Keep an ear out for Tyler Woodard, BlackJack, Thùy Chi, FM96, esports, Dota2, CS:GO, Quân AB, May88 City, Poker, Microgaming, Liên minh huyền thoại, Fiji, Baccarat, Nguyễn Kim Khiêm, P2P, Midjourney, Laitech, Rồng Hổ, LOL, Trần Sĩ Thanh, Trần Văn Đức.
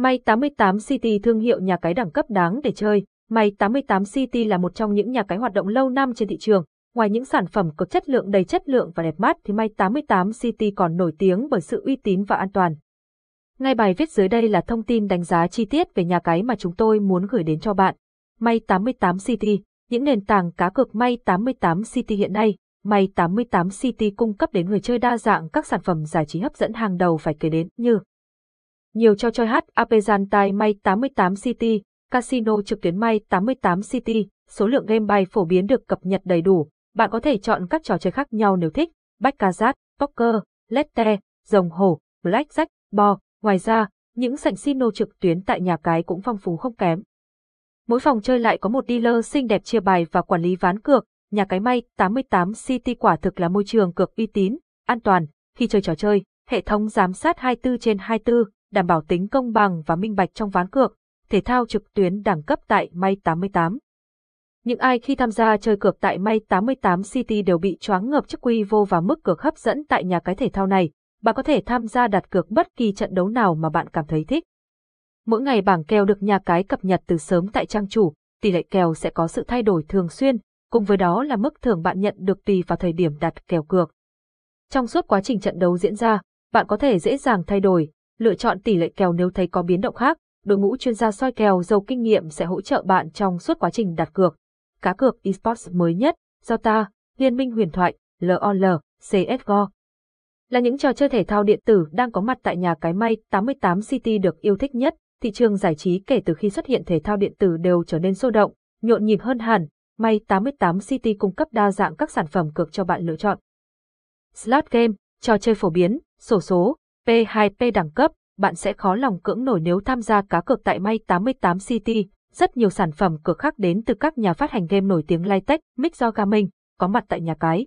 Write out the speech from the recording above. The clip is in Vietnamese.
May88 City thương hiệu nhà cái đẳng cấp đáng để chơi. May88 City là một trong những nhà cái hoạt động lâu năm trên thị trường. Ngoài những sản phẩm có chất lượng đầy chất lượng và đẹp mắt thì May88 City còn nổi tiếng bởi sự uy tín và an toàn. Ngay bài viết dưới đây là thông tin đánh giá chi tiết về nhà cái mà chúng tôi muốn gửi đến cho bạn. May88 City, những nền tảng cá cược May88 City hiện nay. May88 City cung cấp đến người chơi đa dạng các sản phẩm giải trí hấp dẫn hàng đầu phải kể đến như nhiều trò chơi arpeggiatai May88 City, casino trực tuyến May88 City, số lượng game bài phổ biến được cập nhật đầy đủ. Bạn có thể chọn các trò chơi khác nhau nếu thích, Baccarat, Poker, Laitech, Rồng Hổ, BlackJack, Bo. Ngoài ra, những sảnh casino trực tuyến tại nhà cái cũng phong phú không kém. Mỗi phòng chơi lại có một dealer xinh đẹp chia bài và quản lý ván cược. Nhà cái May88 City quả thực là môi trường cược uy tín, an toàn. Khi chơi trò chơi, hệ thống giám sát 24/24, đảm bảo tính công bằng và minh bạch trong ván cược, thể thao trực tuyến đẳng cấp tại May88. Những ai khi tham gia chơi cược tại May88 City đều bị choáng ngợp trước quy vô và mức cược hấp dẫn tại nhà cái thể thao này. Bạn có thể tham gia đặt cược bất kỳ trận đấu nào mà bạn cảm thấy thích. Mỗi ngày bảng kèo được nhà cái cập nhật từ sớm tại trang chủ, tỷ lệ kèo sẽ có sự thay đổi thường xuyên, cùng với đó là mức thưởng bạn nhận được tùy vào thời điểm đặt kèo cược. Trong suốt quá trình trận đấu diễn ra, bạn có thể dễ dàng thay đổi, lựa chọn tỷ lệ kèo nếu thấy có biến động khác. Đội ngũ chuyên gia soi kèo giàu kinh nghiệm sẽ hỗ trợ bạn trong suốt quá trình đặt cược. Cá cược esports mới nhất, Dota2, Liên minh huyền thoại, LOL, CS:GO là những trò chơi thể thao điện tử đang có mặt tại nhà cái May88 City được yêu thích nhất. Thị trường giải trí kể từ khi xuất hiện thể thao điện tử đều trở nên sôi động, nhộn nhịp hơn hẳn. May88 City cung cấp đa dạng các sản phẩm cược cho bạn lựa chọn. Slot game, trò chơi phổ biến, xổ số, P2P đẳng cấp, bạn sẽ khó lòng cưỡng nổi nếu tham gia cá cược tại May88 City. Rất nhiều sản phẩm cược khác đến từ các nhà phát hành game nổi tiếng Laitech, Microgaming có mặt tại nhà cái.